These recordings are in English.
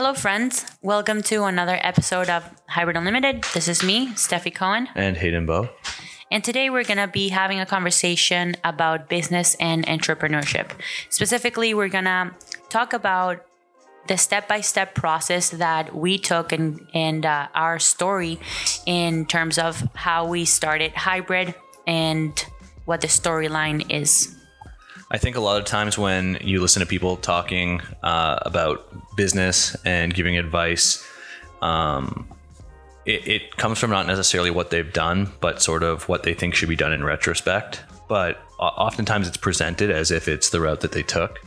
Hello, friends. Welcome to another episode of Hybrid Unlimited. This is me, Steffi Cohen. And Hayden Bowe. And today we're going to be having a conversation about business and entrepreneurship. Specifically, we're going to talk about the step-by-step process that we took and our story in terms of how we started Hybrid and what the storyline is. I think a lot of times when you listen to people talking about business and giving advice, it comes from not necessarily what they've done, but sort of what they think should be done in retrospect. But oftentimes it's presented as if it's the route that they took.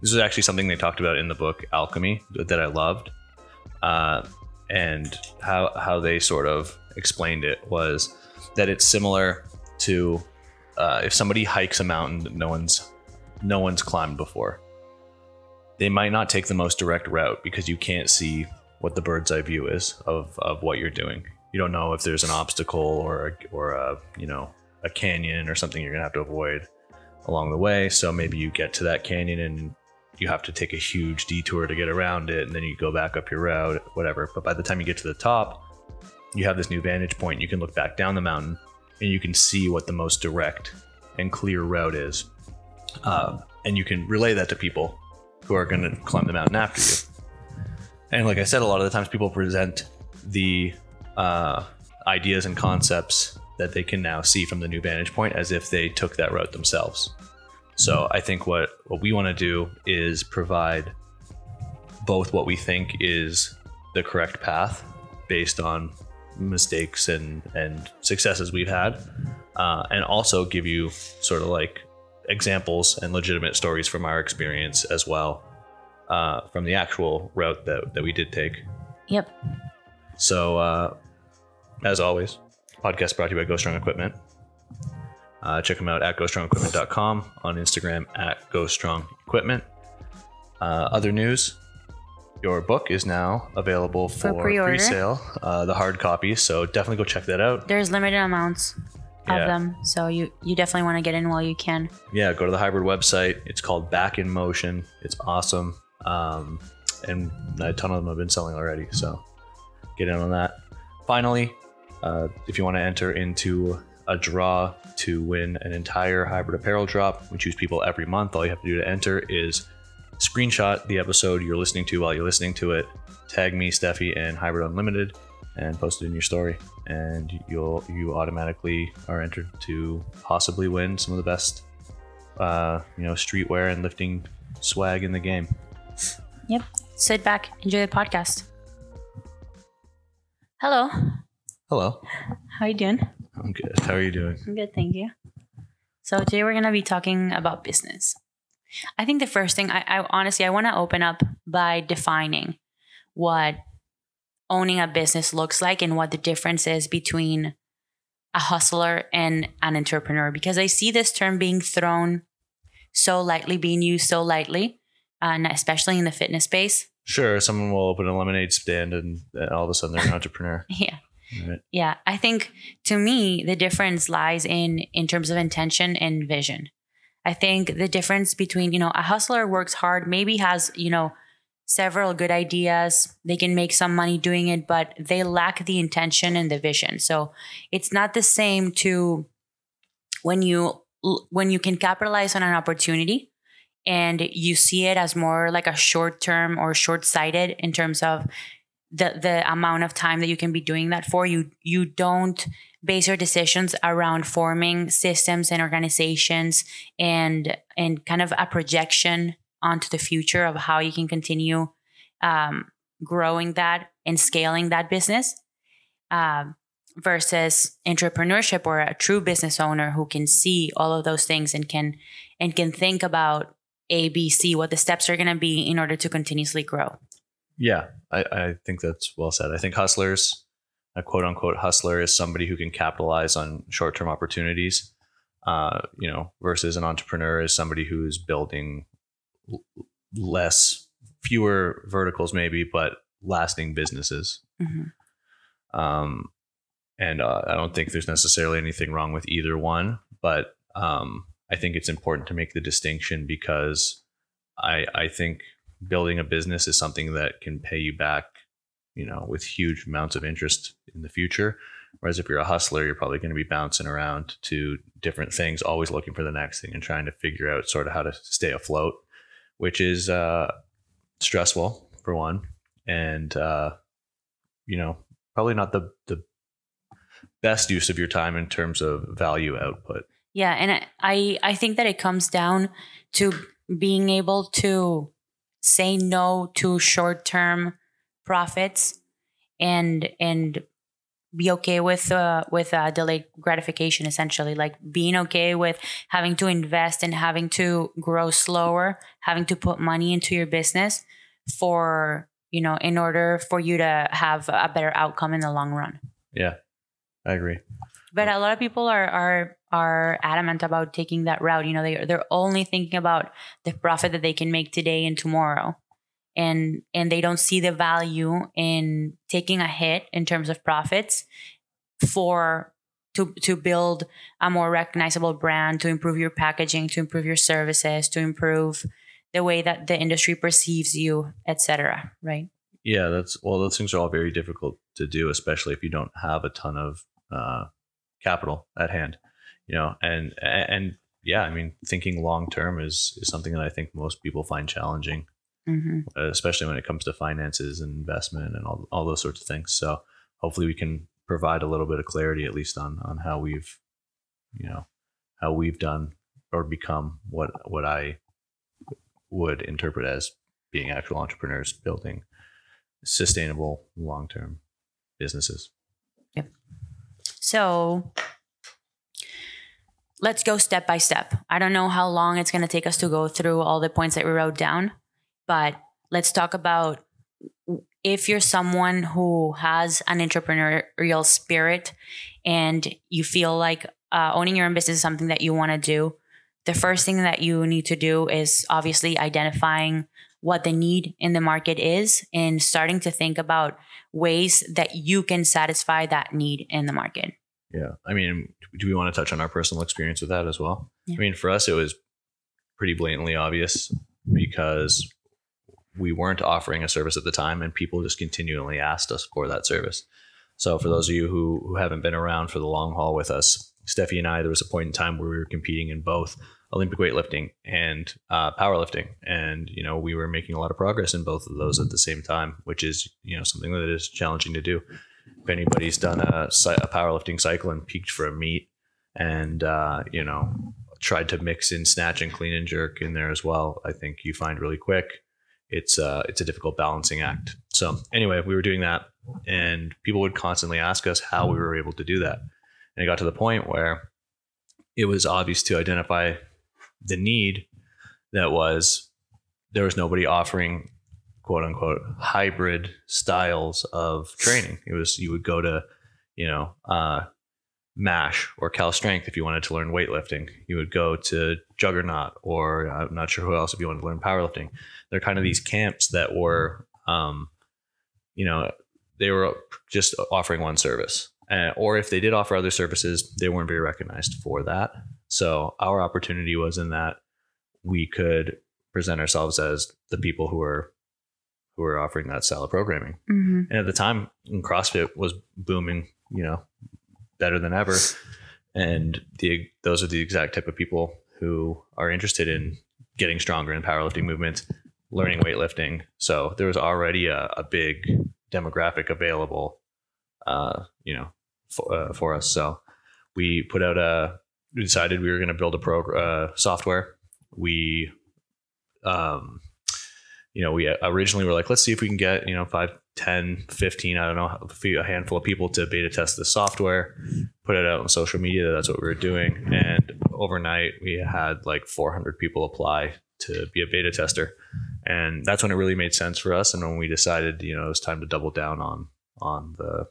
This is actually something they talked about in the book Alchemy that I loved. And how they sort of explained it was that it's similar to if somebody hikes a mountain that no one's climbed before. They might not take the most direct route because you can't see what the bird's eye view is of what you're doing. You don't know if there's an obstacle or a canyon or something you're gonna have to avoid along the way. So maybe you get to that canyon and you have to take a huge detour to get around it, and then you go back up your route, whatever. But by the time you get to the top, you have this new vantage point. You can look back down the mountain and you can see what the most direct and clear route is. And you can relay that to people who are going to climb the mountain after you. And like I said, a lot of the times people present the ideas and concepts that they can now see from the new vantage point as if they took that route themselves. So I think what we want to do is provide both what we think is the correct path based on mistakes and successes we've had, and also give you sort of like examples and legitimate stories from our experience as well, from the actual route that we did take. Yep. So as always, podcast brought to you by Ghost Strong Equipment. Check them out at ghoststrongequipment.com, on Instagram at Ghost Strong Equipment. Other news. Your book is now available for pre-sale, the hard copy. So definitely go check that out. There's limited amounts of them. So you definitely want to get in while you can. Yeah, go to the Hybrid website. It's called Back in Motion. It's awesome. And a ton of them have been selling already. So get in on that. Finally, if you want to enter into a draw to win an entire Hybrid apparel drop, we choose people every month. All you have to do to enter is screenshot the episode you're listening to while you're listening to it, tag me, Steffi, and Hybrid Unlimited, and post it in your story, and you automatically are entered to possibly win some of the best streetwear and lifting swag in the game. Yep. Sit back, enjoy the podcast. Hello. How are you doing? I'm good. How are you doing? I'm good, thank you. So today we're going to be talking about business. I think the first thing, I honestly want to open up by defining what owning a business looks like and what the difference is between a hustler and an entrepreneur, because I see this term being thrown so lightly, being used so lightly, and especially in the fitness space. Sure. Someone will open a lemonade stand and all of a sudden they're an entrepreneur. Yeah. Right. Yeah. I think to me, the difference lies in terms of intention and vision. I think the difference between, a hustler works hard, maybe has, several good ideas. They can make some money doing it, but they lack the intention and the vision. So it's not the same to when you can capitalize on an opportunity and you see it as more like a short term or short-sighted in terms of the amount of time that you can be doing that for. You don't base your decisions around forming systems and organizations and kind of a projection onto the future of how you can continue growing that and scaling that business, versus entrepreneurship or a true business owner who can see all of those things and can think about A, B, C, what the steps are going to be in order to continuously grow. Yeah, I think that's well said. I think hustlers, a quote unquote hustler, is somebody who can capitalize on short-term opportunities, versus an entrepreneur is somebody who is building fewer verticals maybe, but lasting businesses. Mm-hmm. And I don't think there's necessarily anything wrong with either one, but I think it's important to make the distinction because I think building a business is something that can pay you back, you know, with huge amounts of interest in the future. Whereas if you're a hustler, you're probably going to be bouncing around to different things, always looking for the next thing and trying to figure out sort of how to stay afloat, which is stressful for one. And, you know, probably not the best use of your time in terms of value output. Yeah. And I think that it comes down to being able to say no to short-term profits and be okay with delayed gratification, essentially, like being okay with having to invest and having to grow slower, having to put money into your business for, you know, in order for you to have a better outcome in the long run. Yeah, I agree. But a lot of people are adamant about taking that route. You know, they're only thinking about the profit that they can make today and tomorrow. And they don't see the value in taking a hit in terms of profits to build a more recognizable brand, to improve your packaging, to improve your services, to improve the way that the industry perceives you, etc. Right? Yeah, those things are all very difficult to do, especially if you don't have a ton of capital at hand. You know, and yeah, I mean, thinking long term is something that I think most people find challenging. Mm-hmm. Especially when it comes to finances and investment and all those sorts of things. So hopefully we can provide a little bit of clarity, at least on how we've done or become what I would interpret as being actual entrepreneurs building sustainable long-term businesses. Yep. So let's go step by step. I don't know how long it's going to take us to go through all the points that we wrote down. But let's talk about if you're someone who has an entrepreneurial spirit and you feel like owning your own business is something that you want to do. The first thing that you need to do is obviously identifying what the need in the market is and starting to think about ways that you can satisfy that need in the market. Yeah. I mean, do we want to touch on our personal experience with that as well? Yeah. I mean, for us, it was pretty blatantly obvious because we weren't offering a service at the time and people just continually asked us for that service. So for those of you who haven't been around for the long haul with us, Steffi and I, there was a point in time where we were competing in both Olympic weightlifting and powerlifting. And, you know, we were making a lot of progress in both of those at the same time, which is, you know, something that is challenging to do. If anybody's done a powerlifting cycle and peaked for a meet and, you know, tried to mix in snatch and clean and jerk in there as well, I think you find really quick it's a difficult balancing act. So anyway, we were doing that and people would constantly ask us how we were able to do that. And it got to the point where it was obvious to identify the need there was nobody offering quote unquote hybrid styles of training. It was, you would go to, you know, MASH or Cal Strength if you wanted to learn weightlifting. You would go to Juggernaut or I'm not sure who else if you wanted to learn powerlifting. They're kind of these camps that were, you know, they were just offering one service. Or if they did offer other services, they weren't very recognized for that. So our opportunity was in that we could present ourselves as the people who are offering that style of programming. Mm-hmm. And at the time, CrossFit was booming, you know, better than ever, and those are the exact type of people who are interested in getting stronger in powerlifting movements, learning weightlifting. So there was already a big demographic available, you know, for us. So we put out we decided we were going to build a software. We, you know, we originally were like, let's see if we can get, you know, 5, 10, 15, I don't know, a handful of people to beta test the software, put it out on social media. That's what we were doing. And overnight we had like 400 people apply to be a beta tester. And that's when it really made sense for us. And when we decided, you know, it was time to double down on the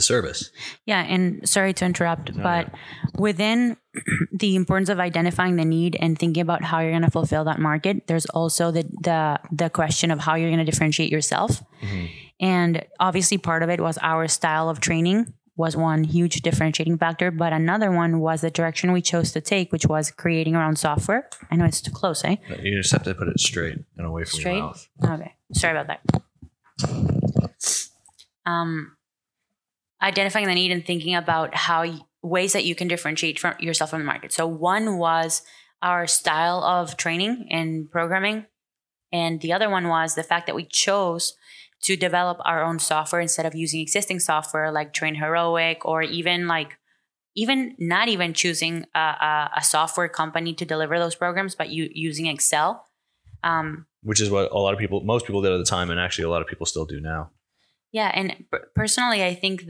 service. Yeah. And sorry to interrupt, but within the importance of identifying the need and thinking about how you're going to fulfill that market, there's also the question of how you're going to differentiate yourself. Mm-hmm. And obviously part of it was our style of training, was one huge differentiating factor, but another one was the direction we chose to take, which was creating our own software. I know it's too close, eh? You just have to put it straight and away from your mouth. Okay. Sorry about that. Identifying the need and thinking about how ways that you can differentiate from yourself from the market. So one was our style of training and programming. And the other one was the fact that we chose to develop our own software instead of using existing software like Train Heroic, or even not even choosing a software company to deliver those programs, but using Excel. Which is what most people did at the time, and actually a lot of people still do now. Yeah. And personally, I think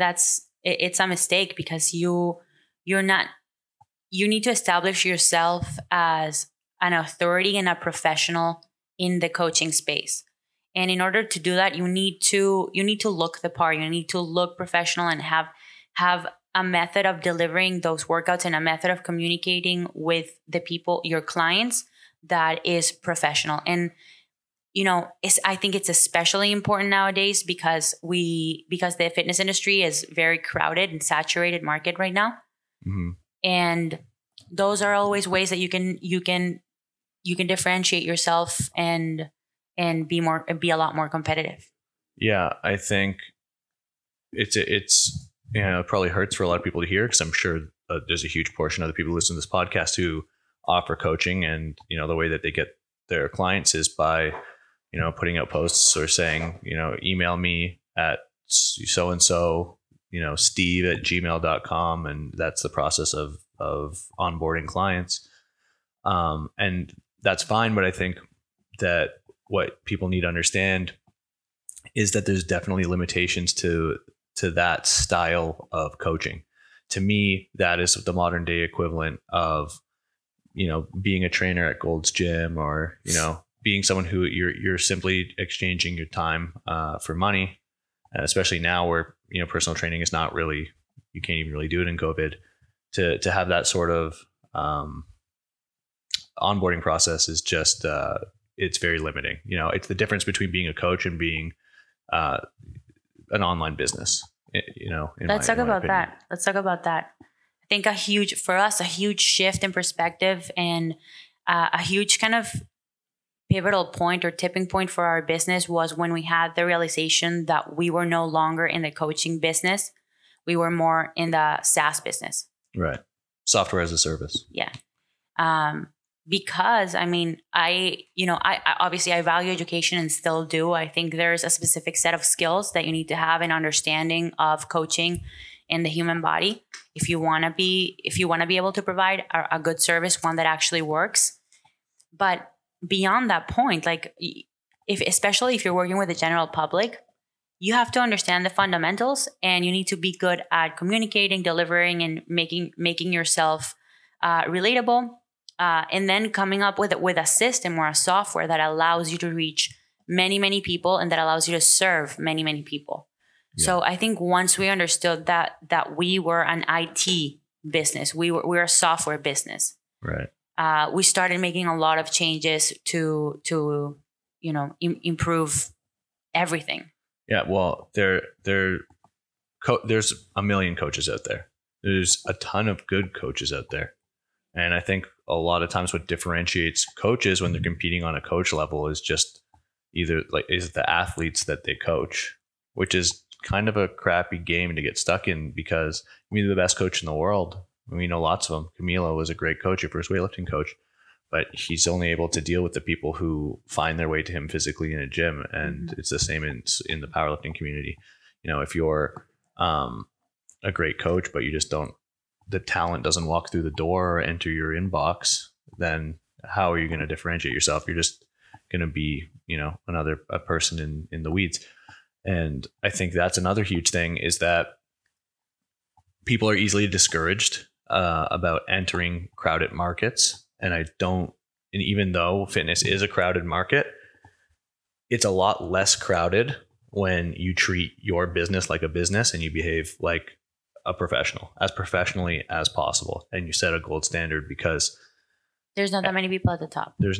it's a mistake, because you need to establish yourself as an authority and a professional in the coaching space. And in order to do that, you need to look the part, you need to look professional and have a method of delivering those workouts and a method of communicating with the people, your clients, that is professional. And I think it's especially important nowadays because the fitness industry is very crowded and saturated market right now. Mm-hmm. And those are always ways that you can differentiate yourself and be a lot more competitive. Yeah, I think it's it probably hurts for a lot of people to hear, because I'm sure there's a huge portion of the people who listen to this podcast who offer coaching, and the way that they get their clients is by putting out posts or saying, email me at so-and-so, steve@gmail.com. And that's the process of onboarding clients. And that's fine. But I think that what people need to understand is that there's definitely limitations to that style of coaching. To me, that is the modern day equivalent of, being a trainer at Gold's Gym, or, being someone who you're simply exchanging your time for money, especially now where, personal training is not really, you can't even really do it in COVID. To have that sort of onboarding process is just, it's very limiting. It's the difference between being a coach and being an online business, Let's talk about that. I think a huge shift in perspective, and a huge kind of pivotal point or tipping point for our business was when we had the realization that we were no longer in the coaching business. We were more in the SaaS business. Right. Software as a service. Yeah. Because I obviously I value education and still do. I think there's a specific set of skills that you need to have an understanding of coaching in the human body. If you want to be able to provide a good service, one that actually works. But beyond that point, especially if you're working with the general public, you have to understand the fundamentals, and you need to be good at communicating, delivering, and making yourself relatable. And then coming up with a system or a software that allows you to reach many, many people, and that allows you to serve many, many people. Yeah. So I think once we understood that we were an IT business, we were a software business. Right. We started making a lot of changes to improve everything. Yeah. Well, there's a million coaches out there. There's a ton of good coaches out there. And I think a lot of times what differentiates coaches when they're competing on a coach level is just is the athletes that they coach, which is kind of a crappy game to get stuck in, because the best coach in the world, we know lots of them. Camilo was a great coach, a first weightlifting coach, but he's only able to deal with the people who find their way to him physically in a gym. And mm-hmm. It's the same in the powerlifting community. If you're a great coach, but you just don't, the talent doesn't walk through the door or enter your inbox, then how are you going to differentiate yourself? You're just going to be, a person in the weeds. And I think that's another huge thing, is that people are easily discouraged about entering crowded markets. And even though fitness is a crowded market, it's a lot less crowded when you treat your business like a business and you behave like a professional, as professionally as possible, and you set a gold standard, because there's not that many people at the top. There's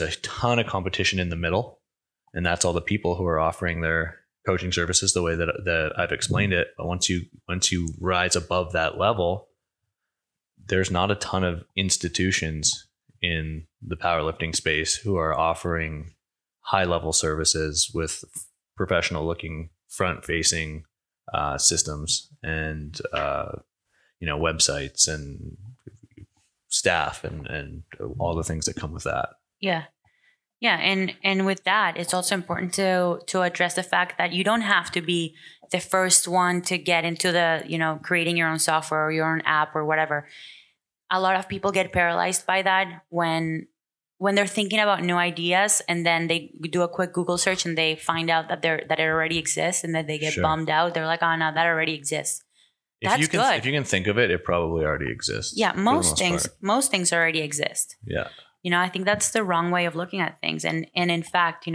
a ton of competition in the middle, and that's all the people who are offering their coaching services the way that I've explained it. But once you rise above that level, there's not a ton of institutions in the powerlifting space who are offering high level services with professional looking front facing systems and websites and staff and all the things that come with that. Yeah. Yeah. And with that, it's also important to address the fact that you don't have to be the first one to get into the, creating your own software or your own app or whatever. A lot of people get paralyzed by that when they're thinking about new ideas, and then they do a quick Google search and they find out that it already exists, and then they get bummed out. They're like, oh no, that already exists. If you can think of it, it probably already exists. Yeah. Most things already exist. Yeah. I think that's the wrong way of looking at things. And in fact,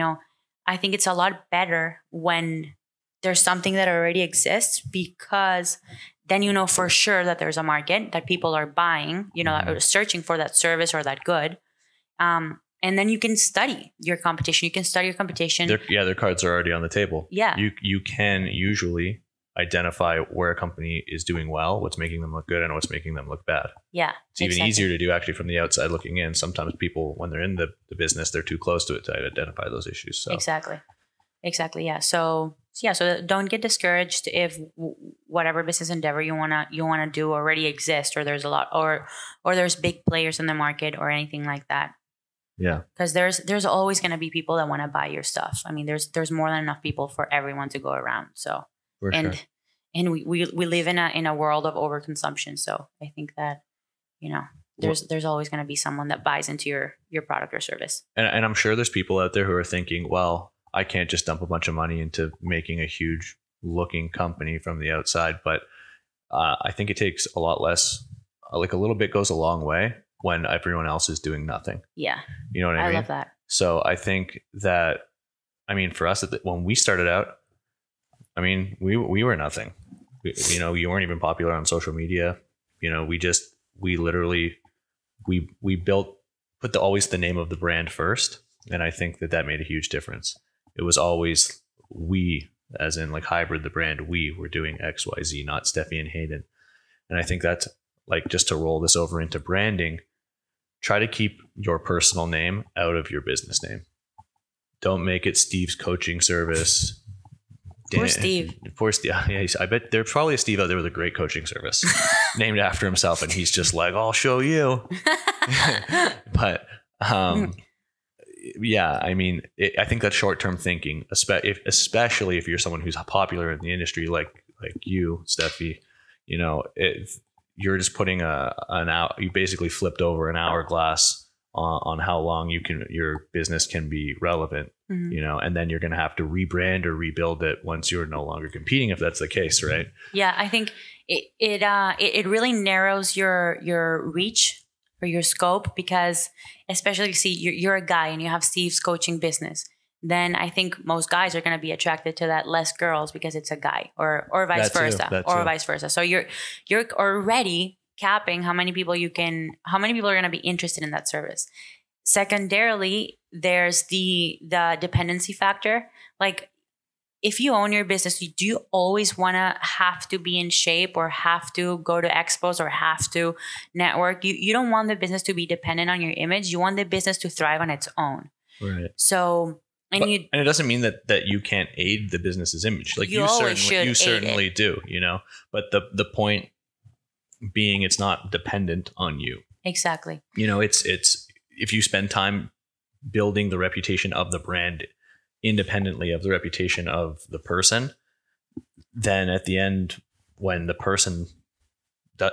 I think it's a lot better when there's something that already exists, because then you know for sure that there's a market, that people are buying, or searching for that service or that good. And then you can study your competition. Their cards are already on the table. Yeah. You can usually identify where a company is doing well, what's making them look good, and what's making them look bad. Yeah. It's even easier to do actually from the outside looking in. Sometimes people, when they're in the business, they're too close to it to identify those issues. So. Exactly. Yeah. So don't get discouraged if whatever business endeavor you wanna do already exists, or there's a lot, or there's big players in the market or anything like that. Yeah. Because there's always gonna be people that wanna buy your stuff. I mean, there's more than enough people for everyone to go around. So. And we live in a world of overconsumption. So I think that, there's always going to be someone that buys into your product or service. And I'm sure there's people out there who are thinking, well, I can't just dump a bunch of money into making a huge looking company from the outside. But I think it takes a lot less, like a little bit goes a long way when everyone else is doing nothing. Yeah. You know what I mean? I love that. So I think that, for us, when we started out, we were nothing. You weren't even popular on social media. We literally put always the name of the brand first. And I think that made a huge difference. It was always we, as in like Hybrid, the brand, we were doing X, Y, Z, not Steffi and Hayden. And I think that's like, just to roll this over into branding, try to keep your personal name out of your business name. Don't make it Steve's coaching service. Poor Steve. Yeah, I bet there's probably a Steve out there with a great coaching service named after himself, and he's just like, I'll show you. But I think that's short-term thinking, especially if you're someone who's popular in the industry, like you, Steffi. You're just putting an hour. You basically flipped over an hourglass on how long your business can be relevant. Mm-hmm. And then you're going to have to rebrand or rebuild it once you're no longer competing, if that's the case, right? Yeah, I think it really narrows your reach or your scope, because especially you're a guy and you have Steve's coaching business, then I think most guys are going to be attracted to that, less girls, because it's a guy, or vice versa, or vice versa. So you're already capping how many people are going to be interested in that service. Secondarily, there's the dependency factor. Like, if you own your business, do you always want to have to be in shape or have to go to expos or have to network? You don't want the business to be dependent on your image. You want the business to thrive on its own. Right. So, and it doesn't mean that you can't aid the business's image. Like you certainly do, but the point being, it's not dependent on you. Exactly. It's if you spend time building the reputation of the brand independently of the reputation of the person, then at the end, when the person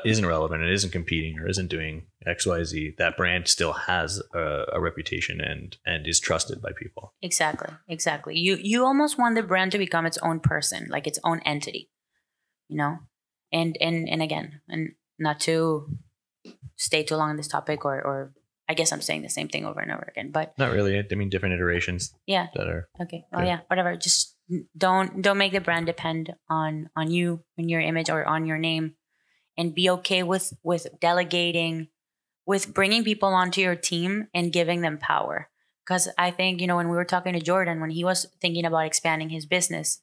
isn't relevant and isn't competing or isn't doing X, Y, Z, that brand still has a reputation and is trusted by people. Exactly. You almost want the brand to become its own person, like its own entity, and again, and not to stay too long on this topic, or I guess I'm saying the same thing over and over again, but not really. Different iterations. Yeah. That are okay. Oh, yeah. Whatever. Just don't make the brand depend on you and your image or on your name, and be okay with delegating, with bringing people onto your team and giving them power. Because I think, when we were talking to Jordan, when he was thinking about expanding his business,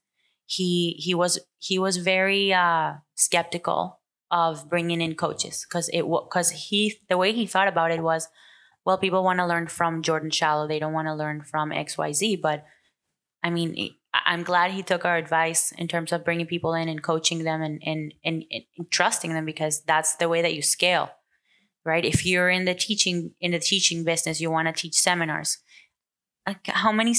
he was very skeptical of bringing in coaches because the way he thought about it was, well, people want to learn from Jordan Shallow. They don't want to learn from XYZ. But I mean, I'm glad he took our advice in terms of bringing people in and coaching them and trusting them, because that's the way that you scale, right? If you're in the teaching business, you want to teach seminars. How many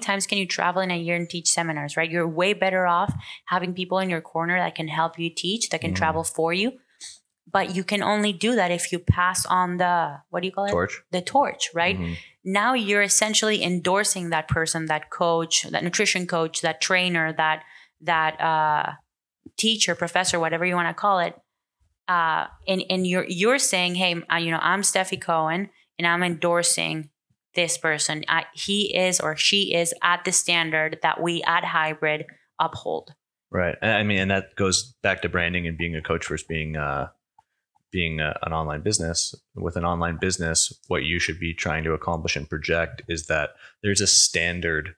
times can you travel in a year and teach seminars, right? You're way better off having people in your corner that can help you teach, that can travel for you. But you can only do that if you pass on the, what do you call it? Torch. The torch, right? Mm-hmm. Now you're essentially endorsing that person, that coach, that nutrition coach, that trainer, that teacher, professor, whatever you want to call it. And you're saying, hey, I'm Steffi Cohen and I'm endorsing this person. He is or she is at the standard that we at Hybrid uphold. Right. I mean, and that goes back to branding and being a coach versus being an online business. With an online business, what you should be trying to accomplish and project is that there's a standard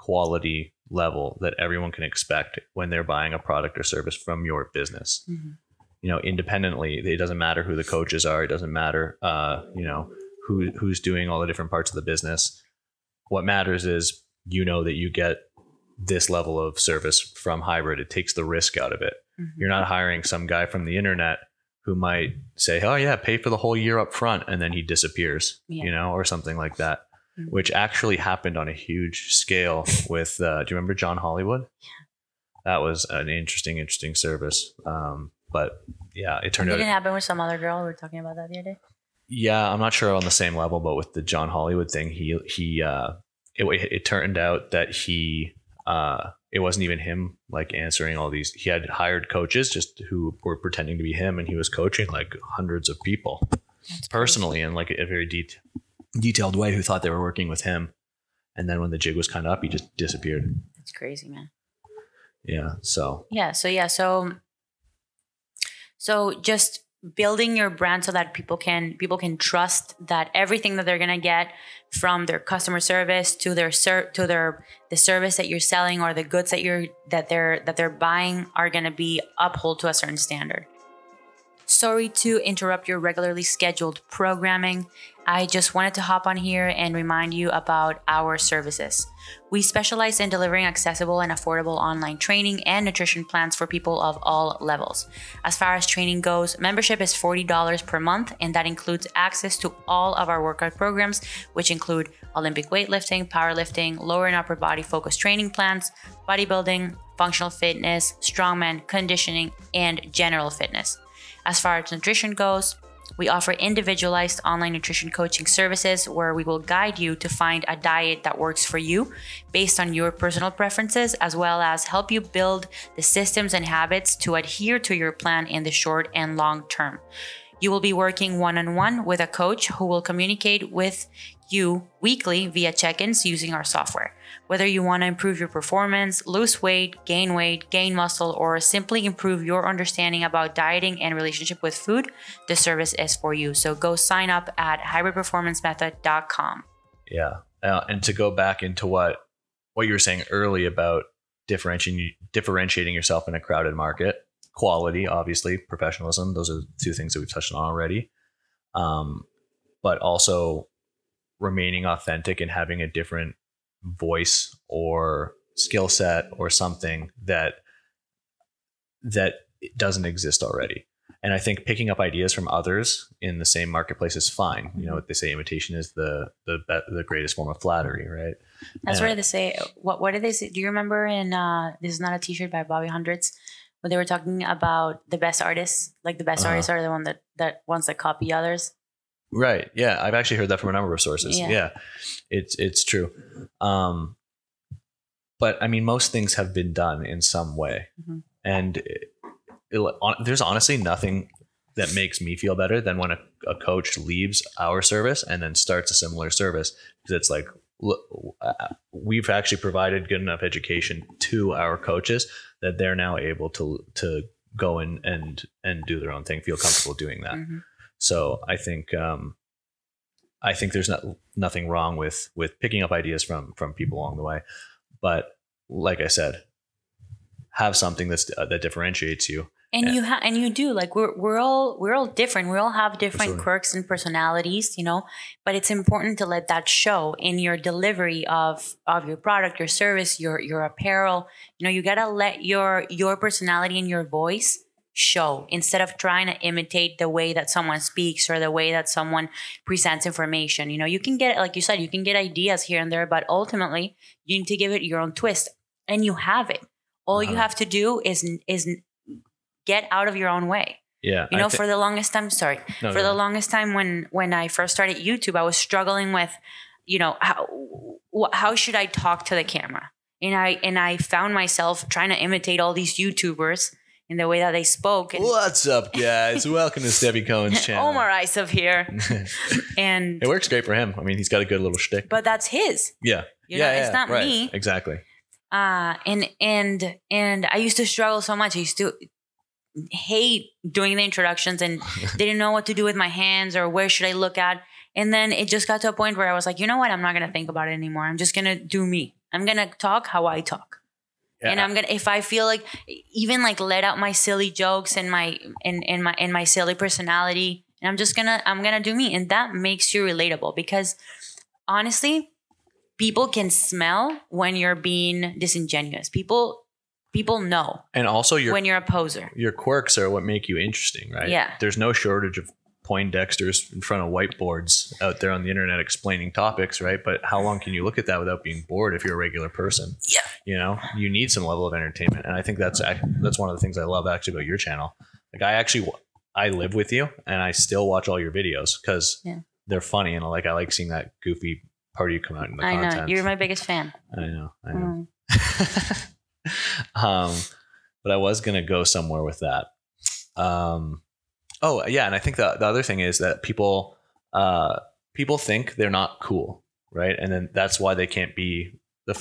quality level that everyone can expect when they're buying a product or service from your business. Mm-hmm. Independently, it doesn't matter who the coaches are. It doesn't matter, who's doing all the different parts of the business. What matters is, that you get this level of service from Hybrid. It takes the risk out of it. Mm-hmm. You're not hiring some guy from the internet who might say, oh yeah, pay for the whole year up front, and then he disappears, or something like that, mm-hmm. which actually happened on a huge scale with, do you remember John Hollywood? Yeah. That was an interesting service. But yeah, it turned out. Didn't it happen with some other girl? We were talking about that the other day. Yeah. I'm not sure on the same level, but with the John Hollywood thing, it turned out that it wasn't even him like answering all these. He had hired coaches just who were pretending to be him, and he was coaching like hundreds of people personally in like a very detailed way who thought they were working with him. And then when the jig was kind of up, he just disappeared. That's crazy, man. Yeah. So just building your brand so that people can trust that everything that they're going to get from their customer service to the service that you're selling or the goods that they're buying are going to be upheld to a certain standard. Sorry to interrupt your regularly scheduled programming. I just wanted to hop on here and remind you about our services. We specialize in delivering accessible and affordable online training and nutrition plans for people of all levels. As far as training goes, membership is $40 per month, and that includes access to all of our workout programs, which include Olympic weightlifting, powerlifting, lower and upper body focused training plans, bodybuilding, functional fitness, strongman, conditioning, and general fitness. As far as nutrition goes, we offer individualized online nutrition coaching services where we will guide you to find a diet that works for you based on your personal preferences, as well as help you build the systems and habits to adhere to your plan in the short and long term. You will be working one-on-one with a coach who will communicate with you weekly via check-ins using our software. Whether you want to improve your performance, lose weight, gain muscle, or simply improve your understanding about dieting and relationship with food, the service is for you. So go sign up at hybridperformancemethod.com. Yeah. And to go back into what you were saying early about differentiating yourself in a crowded market, quality, obviously, professionalism. Those are two things that we've touched on already. But also remaining authentic and having a different voice or skill set or something that doesn't exist already. And I think picking up ideas from others in the same marketplace is fine. You know what they say, imitation is the greatest form of flattery, right? That's what they say. What did they say? Do you remember in this is not a t-shirt by Bobby Hundreds, when they were talking about the best artists? Like the best artists are the one that ones that copy others. Right. Yeah. I've actually heard that from a number of sources. Yeah. It's true. But I mean, most things have been done in some way, mm-hmm. and there's honestly nothing that makes me feel better than when a coach leaves our service and then starts a similar service, because it's like, look, we've actually provided good enough education to our coaches that they're now able to go in and do their own thing, feel comfortable doing that. Mm-hmm. So I think there's nothing wrong with picking up ideas from people along the way, but like I said, have something that's that differentiates you. And you have, and you do, like, we're all different. We all have different quirks and personalities, you know, but it's important to let that show in your delivery of your product, your service, your apparel. You know, you got to let your personality and your voice show instead of trying to imitate the way that someone speaks or the way that someone presents information. You know, you can get, like you said, you can get ideas here and there, but ultimately you need to give it your own twist, and you have it. All you have to do is get out of your own way. Yeah. You know, for the longest time, the longest time when I first started YouTube, I was struggling with, you know, how should I talk to the camera? And I found myself trying to imitate all these YouTubers in the way that they spoke. And what's up, guys? Welcome to Steffi Cohen's channel. Omar Isof here. And it works great for him. I mean, he's got a good little shtick. But that's his. Yeah. It's not right. Me. Exactly. And I used to struggle so much. I used to hate doing the introductions and didn't know what to do with my hands or where should I look at. And then it just got to a point where I was like, you know what? I'm not going to think about it anymore. I'm just going to do me. I'm going to talk how I talk. Yeah. And I'm going to, if I feel like even like let out my silly jokes and my silly personality, and I'm going to do me. And that makes you relatable, because honestly, people can smell when you're being disingenuous. People know. And also when you're a poser. Your quirks are what make you interesting, right? Yeah. There's no shortage of Poindexters in front of whiteboards out there on the internet explaining topics, right? But how long can you look at that without being bored if you're a regular person? Yeah. You know, you need some level of entertainment. And I think that's one of the things I love actually about your channel. Like I live with you and I still watch all your videos because they're funny. And I like seeing that goofy part you come out in the content. I know. You're my biggest fan. I know. But I was going to go somewhere with that. Oh yeah. And I think the other thing is that people think they're not cool. Right. And then that's why they can't be the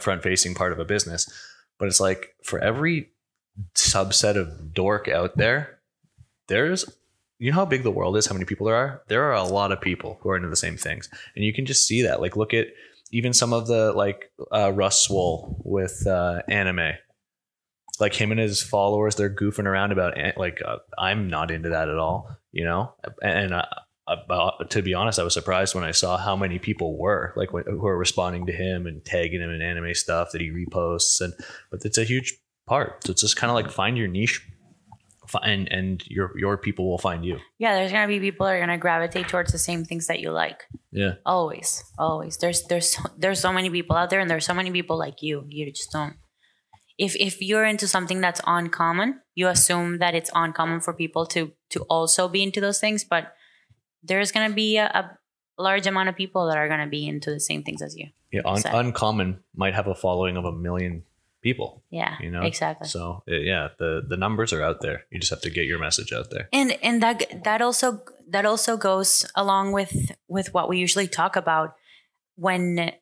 front facing part of a business. But it's like for every subset of dork out there, you know how big the world is, how many people there are? There are a lot of people who are into the same things. And you can just see that. Like, look at even some of the, like, Russ Swole with anime. Like, him and his followers, they're goofing around about, I'm not into that at all, you know? And to be honest, I was surprised when I saw how many people were, like, who are responding to him and tagging him in anime stuff that he reposts. But it's a huge part. So it's just kind of like find your niche. And your people will find you. Yeah, there's gonna be people that are gonna gravitate towards the same things that you like. Yeah, always. There's so many people out there, and there's so many people like you. You just don't. If you're into something that's uncommon, you assume that it's uncommon for people to also be into those things. But there's gonna be a large amount of people that are gonna be into the same things as you. Yeah, uncommon might have a following of 1 million. People. Yeah, you know? Exactly. So yeah, the numbers are out there. You just have to get your message out there. And that also goes along with what we usually talk about when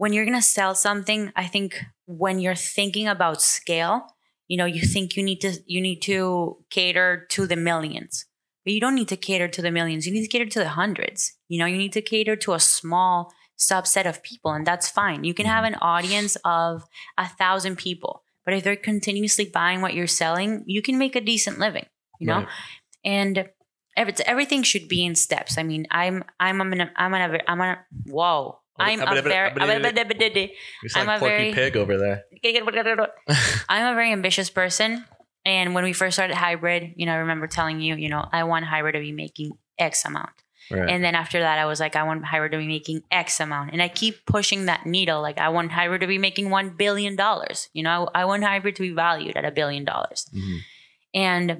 you're going to sell something. I think when you're thinking about scale, you know, you think you need to cater to the millions, but you don't need to cater to the millions. You need to cater to the hundreds. You know, you need to cater to a small subset of people, and that's fine. You can have an audience of 1,000 people, but if they're continuously buying what you're selling, you can make a decent living, you know? Right. And everything should be in steps. I mean, I'm a very ambitious person. And when we first started Hybrid, you know, I remember telling you, you know, I want Hybrid to be making X amount. Right. And then after that, I was like, I want Hybrid to be making X amount. And I keep pushing that needle. Like, I want Hybrid to be making $1 billion. You know, I want Hybrid to be valued at $1 billion. Mm-hmm.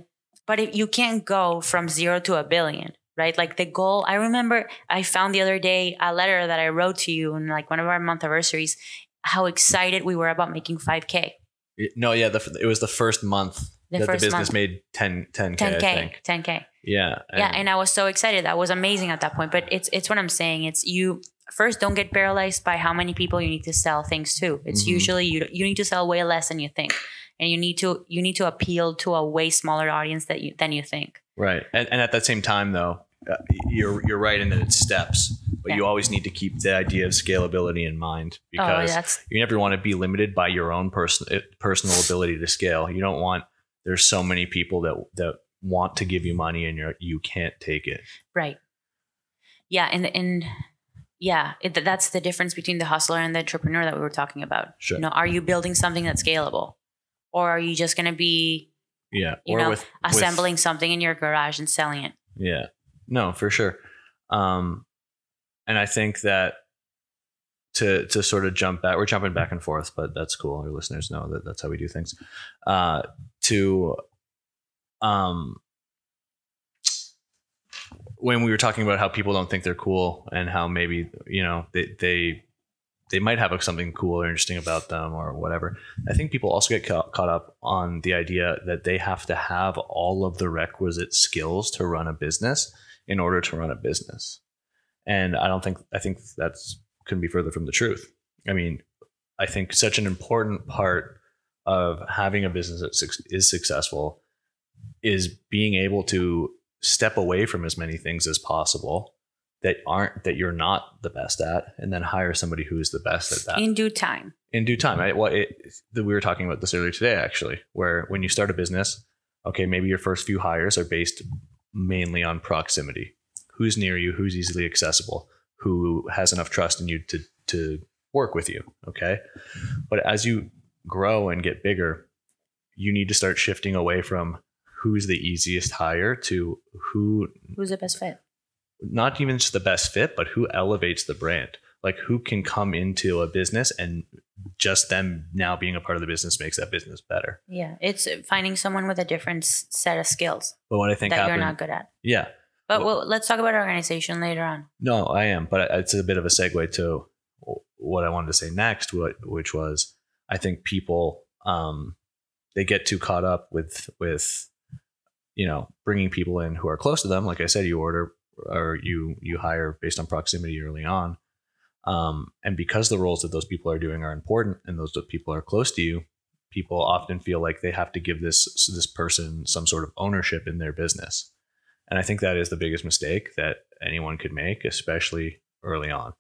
But you can't go from 0 to 1 billion, right? Like, the goal, I remember I found the other day a letter that I wrote to you in like one of our month anniversaries, how excited we were about making 5K. No, yeah. It was the first month. The business made 10K, I think. 10K. Yeah. And I was so excited. That was amazing at that point. But it's what I'm saying. It's you first don't get paralyzed by how many people you need to sell things to. It's usually you need to sell way less than you think. And you need to appeal to a way smaller audience than you think. Right. And at that same time, though, you're right in that it's steps. But you always need to keep the idea of scalability in mind, because you never want to be limited by your own personal ability to scale. You don't want, there's so many people that want to give you money and you can't take it. Right. Yeah. That's the difference between the hustler and the entrepreneur that we were talking about. Sure. You know, are you building something that's scalable, or are you just going to be assembling something in your garage and selling it? Yeah, no, for sure. And I think that to sort of jump back, we're jumping back and forth, but that's cool. Our listeners know that that's how we do things. When we were talking about how people don't think they're cool, and how maybe, you know, they might have something cool or interesting about them or whatever. I think people also get caught up on the idea that they have to have all of the requisite skills to run a business in order to run a business. And I think that's couldn't be further from the truth. I mean, I think such an important part of having a business that is successful is being able to step away from as many things as possible that you're not the best at, and then hire somebody who is the best at that in due time. We were talking about this earlier today, actually, where when you start a business, okay, maybe your first few hires are based mainly on proximity. Who's near you, who's easily accessible, who has enough trust in you to work with you. Okay. But as you grow and get bigger, you need to start shifting away from who's the easiest hire to who's the best fit. Not even just the best fit, but who elevates the brand. Like, who can come into a business, and just them now being a part of the business makes that business better. Yeah. It's finding someone with a different set of skills. But what I think that you're not good at. Yeah. But let's talk about organization later on. No, I am. But it's a bit of a segue to what I wanted to say next, which was, I think people, they get too caught up with, you know, bringing people in who are close to them. Like I said, you order, or you hire based on proximity early on. And because the roles that those people are doing are important, and those people are close to you, people often feel like they have to give this person some sort of ownership in their business. And I think that is the biggest mistake that anyone could make, especially early on.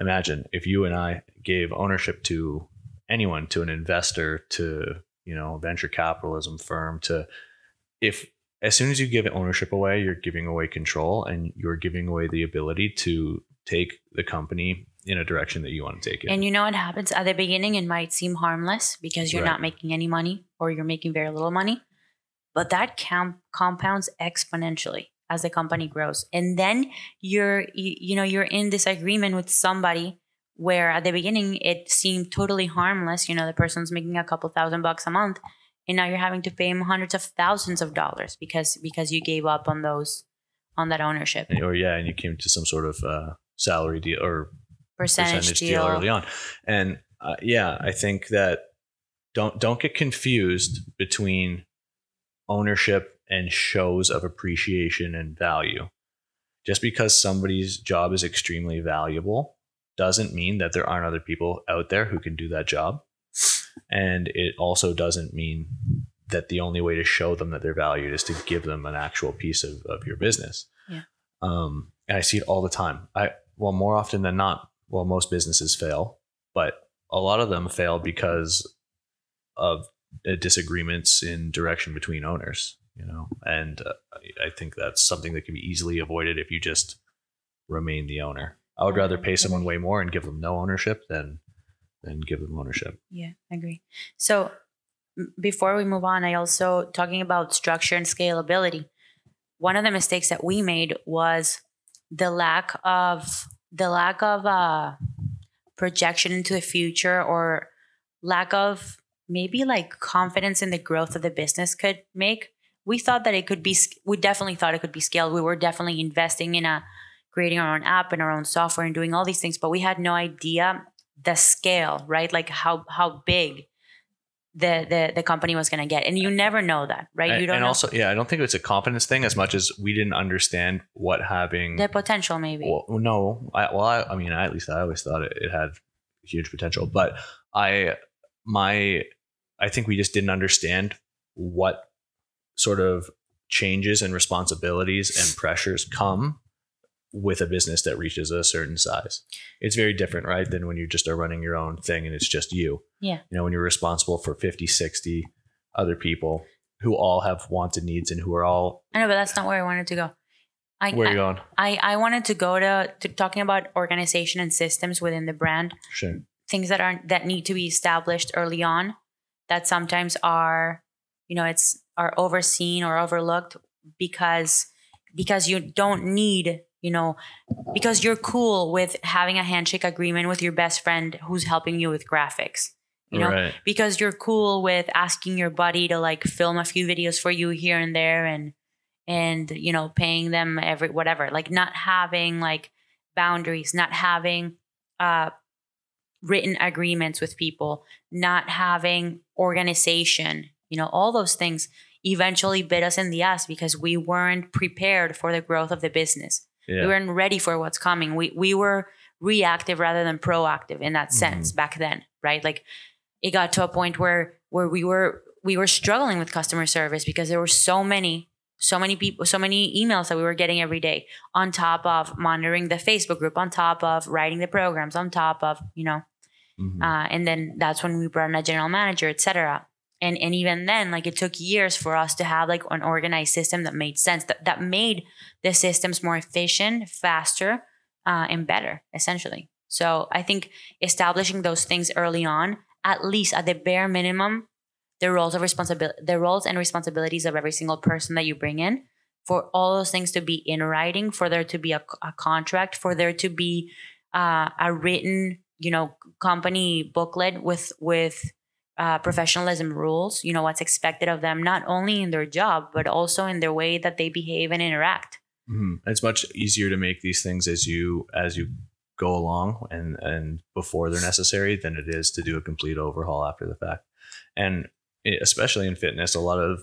Imagine if you and I gave ownership to anyone, to an investor, to, you know, venture capitalism firm, as soon as you give ownership away, you're giving away control, and you're giving away the ability to take the company in a direction that you want to take it. And you know what happens at the beginning? It might seem harmless because you're not making any money, or you're making very little money, but that compounds exponentially as the company grows. And then you're in this agreement with somebody where at the beginning it seemed totally harmless. You know, the person's making a couple $1,000 a month. And now you're having to pay him hundreds of thousands of dollars because you gave up on that ownership. And you came to some sort of salary deal or percentage deal early on. And I think that don't get confused between ownership and shows of appreciation and value. Just because somebody's job is extremely valuable doesn't mean that there aren't other people out there who can do that job. And it also doesn't mean that the only way to show them that they're valued is to give them an actual piece of your business. Yeah. And I see it all the time. More often than not, most businesses fail, but a lot of them fail because of disagreements in direction between owners, you know, and I think that's something that can be easily avoided if you just remain the owner. I would rather pay someone way more and give them no ownership than give them ownership. Yeah, I agree. So before we move on, I also talking about structure and scalability. One of the mistakes that we made was the lack of projection into the future, or lack of maybe like confidence in the growth of the business could make. We definitely thought it could be scaled. We were definitely investing in creating our own app and our own software and doing all these things, but we had no idea the scale, right? Like how big the company was going to get. And you never know that, right? I don't think it's a confidence thing as much as we didn't understand what having the potential, maybe. Well, no, I at least I always thought it had huge potential, but I think we just didn't understand what sort of changes and responsibilities and pressures come with a business that reaches a certain size. It's very different, right, than when you just are running your own thing and it's just you. Yeah. You know, when you're responsible for 50, 60 other people who all have wanted needs and who are all. I know, but that's not where I wanted to go. Where are you going? I wanted to go to talking about organization and systems within the brand. Sure. Things that need to be established early on that sometimes are, you know, are overseen or overlooked because you don't need, you know, because you're cool with having a handshake agreement with your best friend who's helping you with graphics, you know, right. Because you're cool with asking your buddy to like film a few videos for you here and there and, you know, paying them every, whatever, like not having like boundaries, not having, written agreements with people, not having organization, you know, all those things eventually bit us in the ass because we weren't prepared for the growth of the business. Yeah. We weren't ready for what's coming. We were reactive rather than proactive in that sense back then, right? Like it got to a point where we were struggling with customer service because there were so many people, so many emails that we were getting every day on top of monitoring the Facebook group, on top of writing the programs, on top of, you know, and then that's when we brought in a general manager, et cetera. And even then, like it took years for us to have like an organized system that made sense, that made the systems more efficient, faster, and better, essentially. So I think establishing those things early on, at least at the bare minimum, the roles and responsibilities of every single person that you bring in, for all those things to be in writing, for there to be a contract, for there to be a written, you know, company booklet with professionalism rules, you know, what's expected of them, not only in their job, but also in their way that they behave and interact. Mm-hmm. It's much easier to make these things as you go along and before they're necessary than it is to do a complete overhaul after the fact. And especially in fitness, a lot of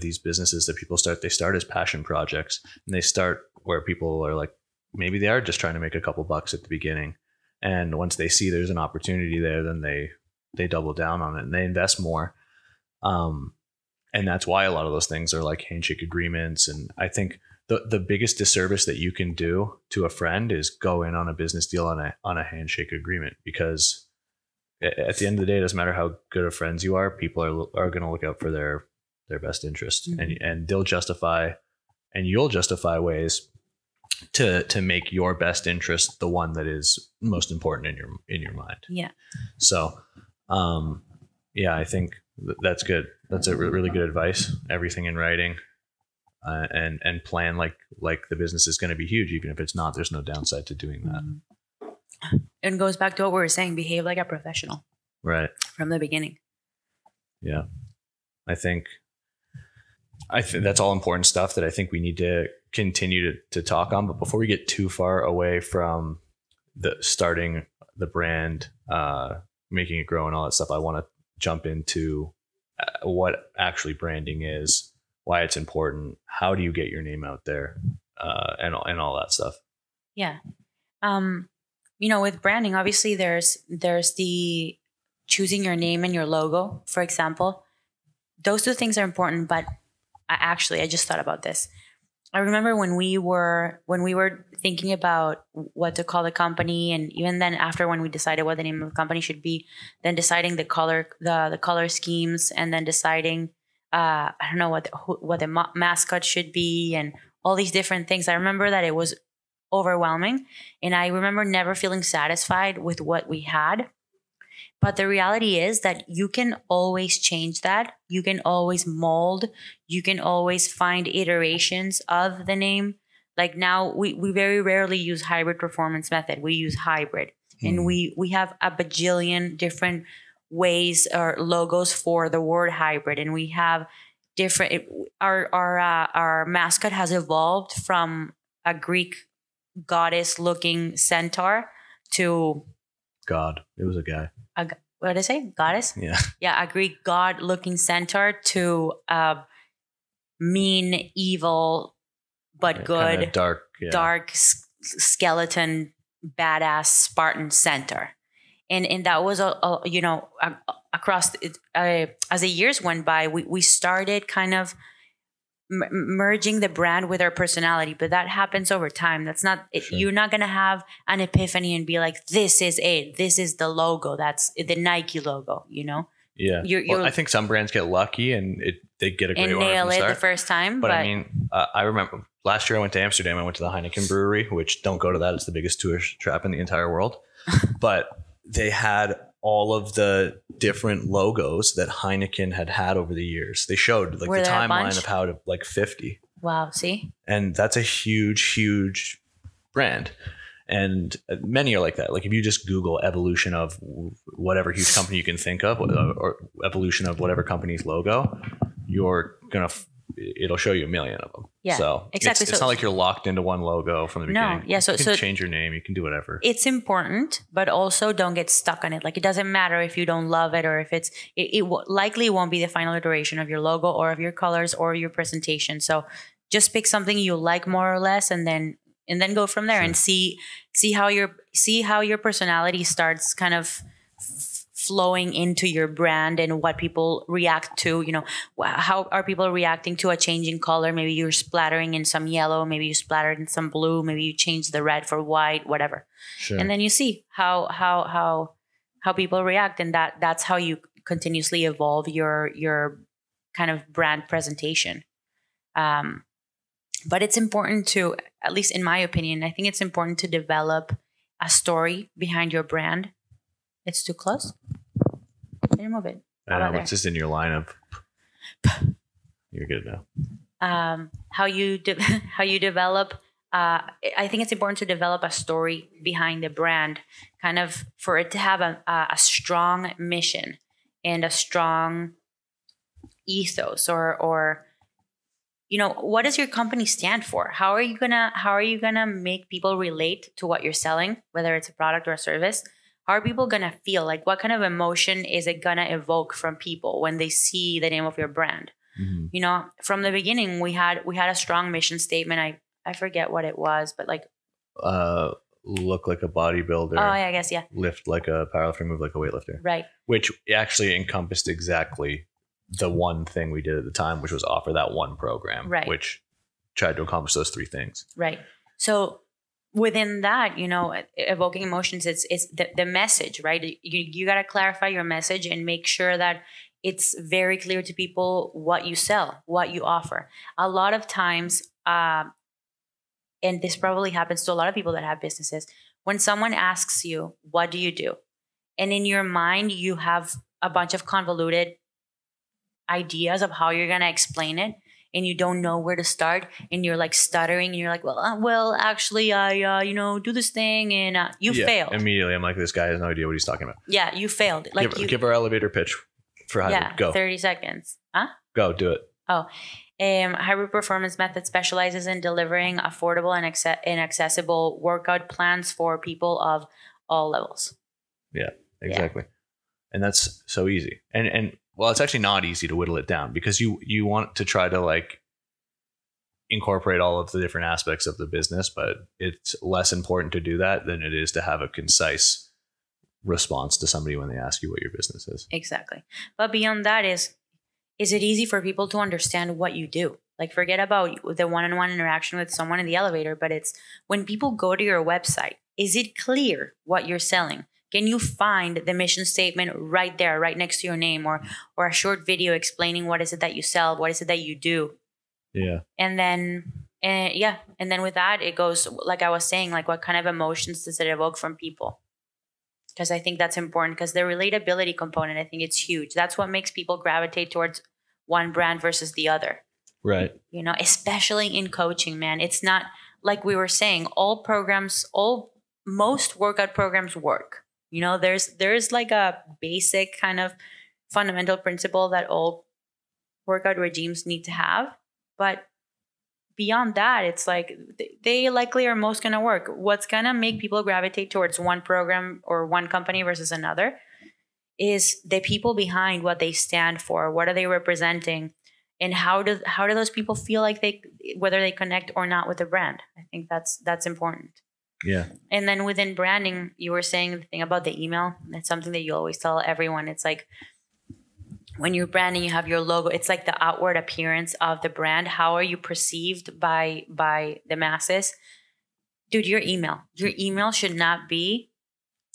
these businesses that people start, they start as passion projects, and they start where people are like, maybe they are just trying to make a couple bucks at the beginning. And once they see there's an opportunity there, then they double down on it and they invest more. And that's why a lot of those things are like handshake agreements. And I think the biggest disservice that you can do to a friend is go in on a business deal on a handshake agreement, because at the end of the day, it doesn't matter how good of friends you are. People are going to look out for their best interest, and they'll justify, and you'll justify ways to make your best interest the one that is most important in your mind. Yeah. So, I think that's good. That's a really good advice. Everything in writing, and plan like the business is going to be huge, even if it's not. There's no downside to doing that. And goes back to what we were saying, behave like a professional, right? From the beginning. Yeah. I think that's all important stuff that I think we need to continue to talk on. But before we get too far away from the starting the brand, making it grow and all that stuff, I want to jump into what actually branding is, why it's important. How do you get your name out there? And all that stuff. Yeah. You know, with branding, obviously there's the choosing your name and your logo, for example. Those two things are important, but I just thought about this. I remember when we were thinking about what to call the company, and even then after when we decided what the name of the company should be, then deciding the color, the color schemes, and then deciding, I don't know what the mascot should be and all these different things. I remember that it was overwhelming. And I remember never feeling satisfied with what we had. But the reality is that you can always change that. You can always mold. You can always find iterations of the name. Like now we very rarely use hybrid performance method. We use hybrid. And we have a bajillion different ways or logos for the word hybrid. And we have different, our mascot has evolved from a Greek goddess looking centaur to god. It was a guy. What did I say? Goddess? Yeah. Yeah. A Greek god looking centaur to mean, evil, but good, kinda dark, skeleton, badass Spartan centaur. And that was, you know, across, as the years went by, we started kind of merging the brand with our personality, but that happens over time. That's not, sure. You're not going to have an epiphany and be like, this is it. This is the logo. That's the Nike logo, you know? Yeah. I think some brands get lucky and they get a great one. Nail it the first time. But I mean, I remember last year I went to Amsterdam. I went to the Heineken brewery, which don't go to that. It's the biggest tourist trap in the entire world. But they had all of the different logos that Heineken had over the years. They showed like the timeline of how to like 50. Wow. See? And that's a huge, huge brand. And many are like that. Like if you just Google evolution of whatever huge company you can think of, or evolution of whatever company's logo, you're going to, it'll show you a million of them. Yeah, so exactly. It's not like you're locked into one logo from the beginning. No, yeah. So you can change your name. You can do whatever. It's important, but also don't get stuck on it. Like it doesn't matter if you don't love it or if it likely won't be the final iteration of your logo or of your colors or your presentation. So just pick something you like more or less, and then go from there. Sure. And see how your personality starts kind of flowing into your brand and what people react to, you know, how are people reacting to a change in color? Maybe you're splattering in some yellow, maybe you splattered in some blue, maybe you change the red for white, whatever. Sure. And then you see how people react. And that's how you continuously evolve your kind of brand presentation. But it's important to, at least in my opinion, I think it's important to develop a story behind your brand. It's too close. Didn't move it. I don't know. It's just in your lineup. You're good now. How you develop. I think it's important to develop a story behind the brand, kind of for it to have a strong mission and a strong ethos, or you know, what does your company stand for? How are you gonna make people relate to what you're selling, whether it's a product or a service? How are people going to feel? Like what kind of emotion is it going to evoke from people when they see the name of your brand? Mm-hmm. You know, from the beginning, we had a strong mission statement. I forget what it was, but like. Look like a bodybuilder. Oh, yeah, I guess, yeah. Lift like a powerlifter, move like a weightlifter. Right. Which actually encompassed exactly the one thing we did at the time, which was offer that one program. Right. Which tried to accomplish those three things. Right. So. Within that, you know, evoking emotions, it's the message, right? You got to clarify your message and make sure that it's very clear to people what you sell, what you offer. A lot of times, and this probably happens to a lot of people that have businesses, when someone asks you, what do you do? And in your mind, you have a bunch of convoluted ideas of how you're going to explain it. And you don't know where to start, and you're like stuttering, and you're like, well, actually, I, you know, do this thing, and failed. Immediately, I'm like, this guy has no idea what he's talking about. Yeah, you failed. Like, give our elevator pitch for Hybrid. Yeah, go. 30 seconds. Huh? Go, do it. Oh, Hybrid Performance Method specializes in delivering affordable and accessible workout plans for people of all levels. Yeah, exactly. Yeah. And that's so easy. And well, it's actually not easy to whittle it down because you want to try to like incorporate all of the different aspects of the business, but it's less important to do that than it is to have a concise response to somebody when they ask you what your business is. Exactly. But beyond that is it easy for people to understand what you do? Like forget about the one-on-one interaction with someone in the elevator, but it's when people go to your website, is it clear what you're selling? Can you find the mission statement right there, right next to your name, or a short video explaining what is it that you sell, what is it that you do? Yeah. And then with that, it goes, like I was saying, like what kind of emotions does it evoke from people? Because I think that's important because the relatability component, I think it's huge. That's what makes people gravitate towards one brand versus the other. Right. You know, especially in coaching, man. It's not like we were saying, most workout programs work. You know, there's like a basic kind of fundamental principle that all workout regimes need to have. But beyond that, it's like they likely are most going to work. What's going to make people gravitate towards one program or one company versus another is the people behind, what they stand for, what are they representing, and how do those people feel like whether they connect or not with the brand. I think that's important. Yeah. And then within branding, you were saying the thing about the email. That's something that you always tell everyone. It's like when you're branding, you have your logo. It's like the outward appearance of the brand. How are you perceived by the masses? Dude, your email. Your email should not be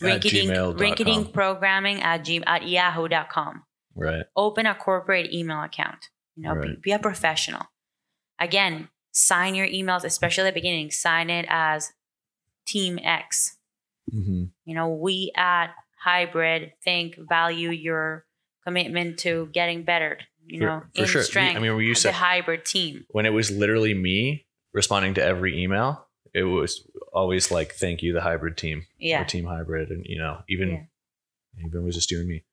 rinkiting programming at yahoo.com. Right. Open a corporate email account. You know, right. be a professional. Again, sign your emails, especially at the beginning. Sign it as Team X. Mm-hmm. You know, we at Hybrid value your commitment to getting better. For sure. Strength. I mean, we used to the Hybrid team. When it was literally me responding to every email, it was always like, "Thank you, the Hybrid team." Yeah. Or Team Hybrid, and even was just you and me.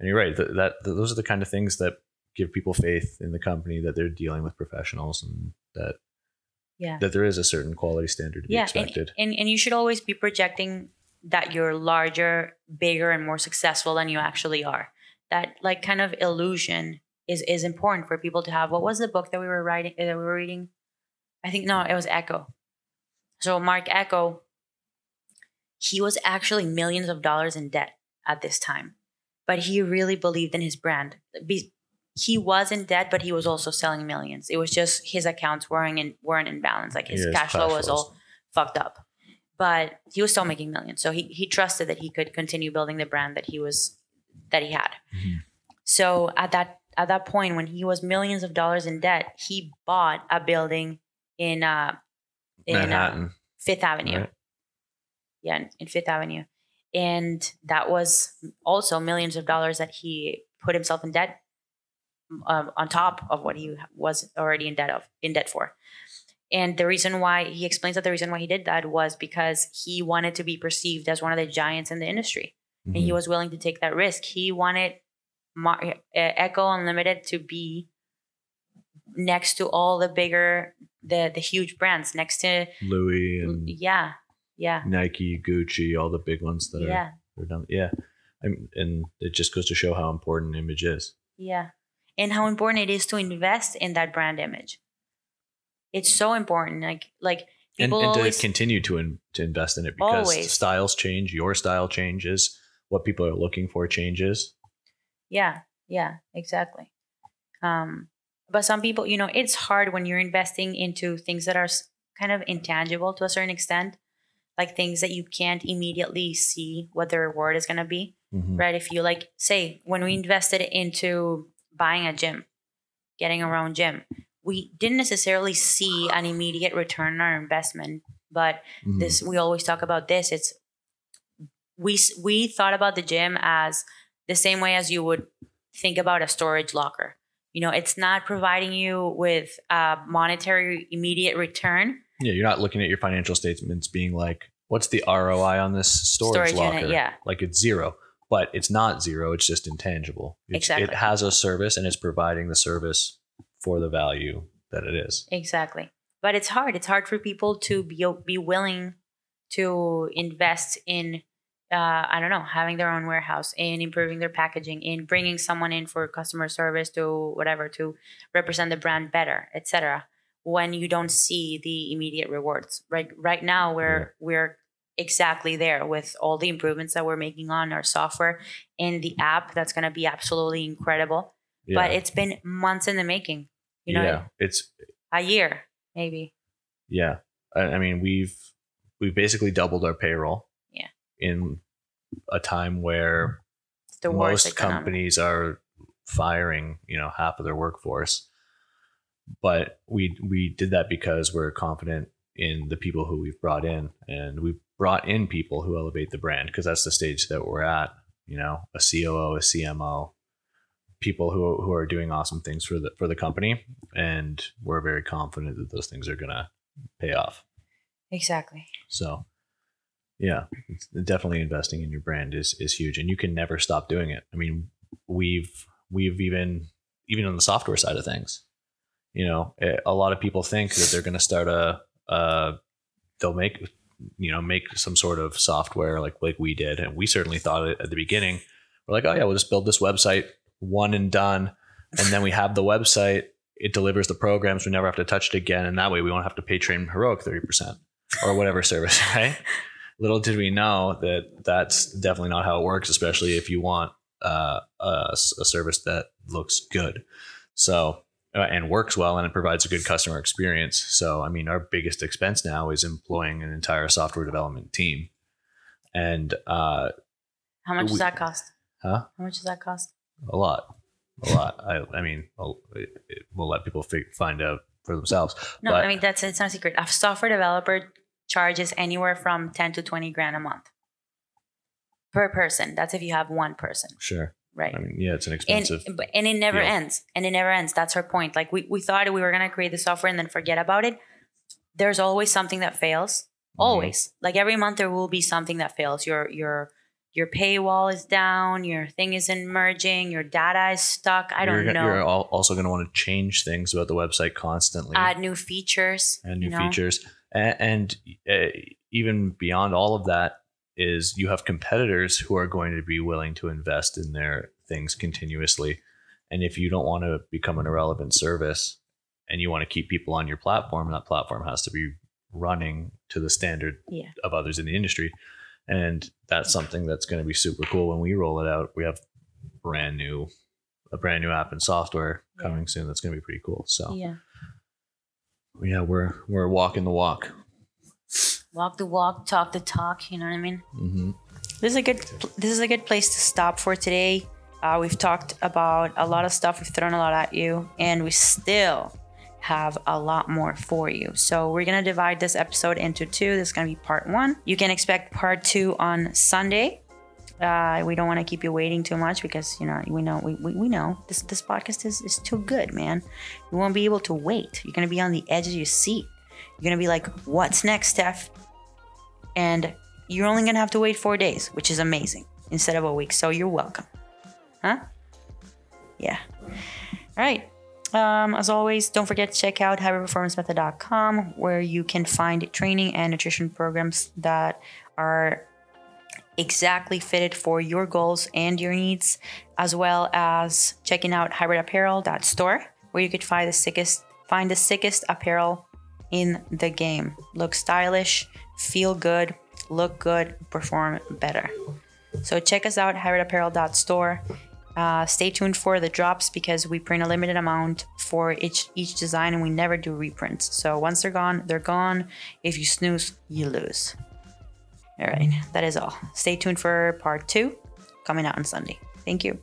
And you're right. Those are the kind of things that give people faith in the company that they're dealing with professionals, and that that there is a certain quality standard to be expected. And you should always be projecting that you're larger, bigger, and more successful than you actually are. That like kind of illusion is important for people to have. What was the book that we were reading? I think it was Ecko. So Marc Ecko, he was actually millions of dollars in debt at this time, but he really believed in his brand. He was in debt, but he was also selling millions. It was just his accounts weren't in balance. Like his cash flow was all fucked up, but he was still making millions. So he trusted that he could continue building the brand that he had. Mm-hmm. So at that point, when he was millions of dollars in debt, he bought a building in Manhattan, Fifth Avenue. Right. Yeah, in Fifth Avenue. And that was also millions of dollars that he put himself in debt on top of what he was already in debt for. And the reason why he explains that the reason why he did that was because he wanted to be perceived as one of the giants in the industry. Mm-hmm. And he was willing to take that risk. He wanted Ecko Unlimited to be next to all the bigger, the huge brands, next to Louis and Nike, Gucci, all the big ones that are done. Yeah. And it just goes to show how important image is. Yeah. And how important it is to invest in that brand image. It's so important. Like people always to continue to invest in it, because styles change, your style changes, what people are looking for changes. Yeah, exactly. But some people, it's hard when you're investing into things that are kind of intangible to a certain extent, like things that you can't immediately see what the reward is going to be, mm-hmm. right? If you say when we invested into buying a gym, getting our own gym, we didn't necessarily see an immediate return on our investment, but mm-hmm. we always talk about this. It's we thought about the gym as the same way as you would think about a storage locker. It's not providing you with a monetary immediate return. Yeah, you're not looking at your financial statements being like, what's the ROI on this storage locker? Unit, yeah. Like it's zero, but it's not zero. It's just intangible. Exactly. It has a service and it's providing the service for the value that it is. Exactly. But it's hard. It's hard for people to be willing to invest in, having their own warehouse, in improving their packaging, in bringing someone in for customer service to whatever, to represent the brand better, etc. When you don't see the immediate rewards. Right now, we're exactly there with all the improvements that we're making on our software and the app. That's going to be absolutely incredible. Yeah. But it's been months in the making. It's a year maybe. Yeah, I mean we've basically doubled our payroll. Yeah. In a time where most companies are firing, half of their workforce, but we did that because we're confident in the people who we've brought in, and we've brought in people who elevate the brand, because that's the stage that we're at. A COO, a CMO. People who are doing awesome things for the company, and we're very confident that those things are gonna pay off. Exactly. So yeah, definitely investing in your brand is huge, and you can never stop doing it. I mean, we've even on the software side of things, a lot of people think that they're gonna start make some sort of software like we did, and we certainly thought it at the beginning. We're like, oh yeah, we'll just build this website. One and done. And then we have the website. It delivers the programs. We never have to touch it again. And that way we won't have to pay Train Heroic 30% or whatever service, right? Little did we know that that's definitely not how it works, especially if you want a service that looks good. So, and works well, and it provides a good customer experience. So, I mean, our biggest expense now is employing an entire software development team. And how much does that cost? Huh? How much does that cost? A lot. I mean, we'll let people find out for themselves. No, but, I mean, it's not a secret. A software developer charges anywhere from 10 to 20 grand a month per person. That's if you have one person. Sure. Right. I mean, yeah, it's an expensive. And it never ends. That's her point. Like we thought we were going to create the software and then forget about it. There's always something that fails. Always. Mm-hmm. Like every month there will be something that fails. Your paywall is down. Your thing isn't merging. Your data is stuck. I don't know. You're also going to want to change things about the website constantly. Add new features. And even beyond all of that is you have competitors who are going to be willing to invest in their things continuously. And if you don't want to become an irrelevant service and you want to keep people on your platform, that platform has to be running to the standard of others in the industry. And that's something that's going to be super cool when we roll it out. We have a brand new app and software coming soon. That's going to be pretty cool. So yeah, we're walking the walk. Walk the walk, talk the talk. You know what I mean? Mm-hmm. This is a good place to stop for today. We've talked about a lot of stuff. We've thrown a lot at you, and we still have a lot more for you. So we're going to divide this episode into two. This is going to be part one. You can expect part two on Sunday. We don't want to keep you waiting too much because, you know, we know this podcast is too good, man. You won't be able to wait. You're going to be on the edge of your seat. You're going to be like, what's next, Steph? And you're only going to have to wait 4 days, which is amazing, instead of a week. So you're welcome. Huh? Yeah. All right. As always, don't forget to check out hybridperformancemethod.com, where you can find training and nutrition programs that are exactly fitted for your goals and your needs, as well as checking out hybridapparel.store, where you could find the sickest apparel in the game. Look stylish, feel good, look good, perform better. So check us out, hybridapparel.store. Stay tuned for the drops because we print a limited amount for each design, and we never do reprints. So once they're gone, they're gone. If you snooze, you lose. All right, that is all. Stay tuned for part two coming out on Sunday. Thank you.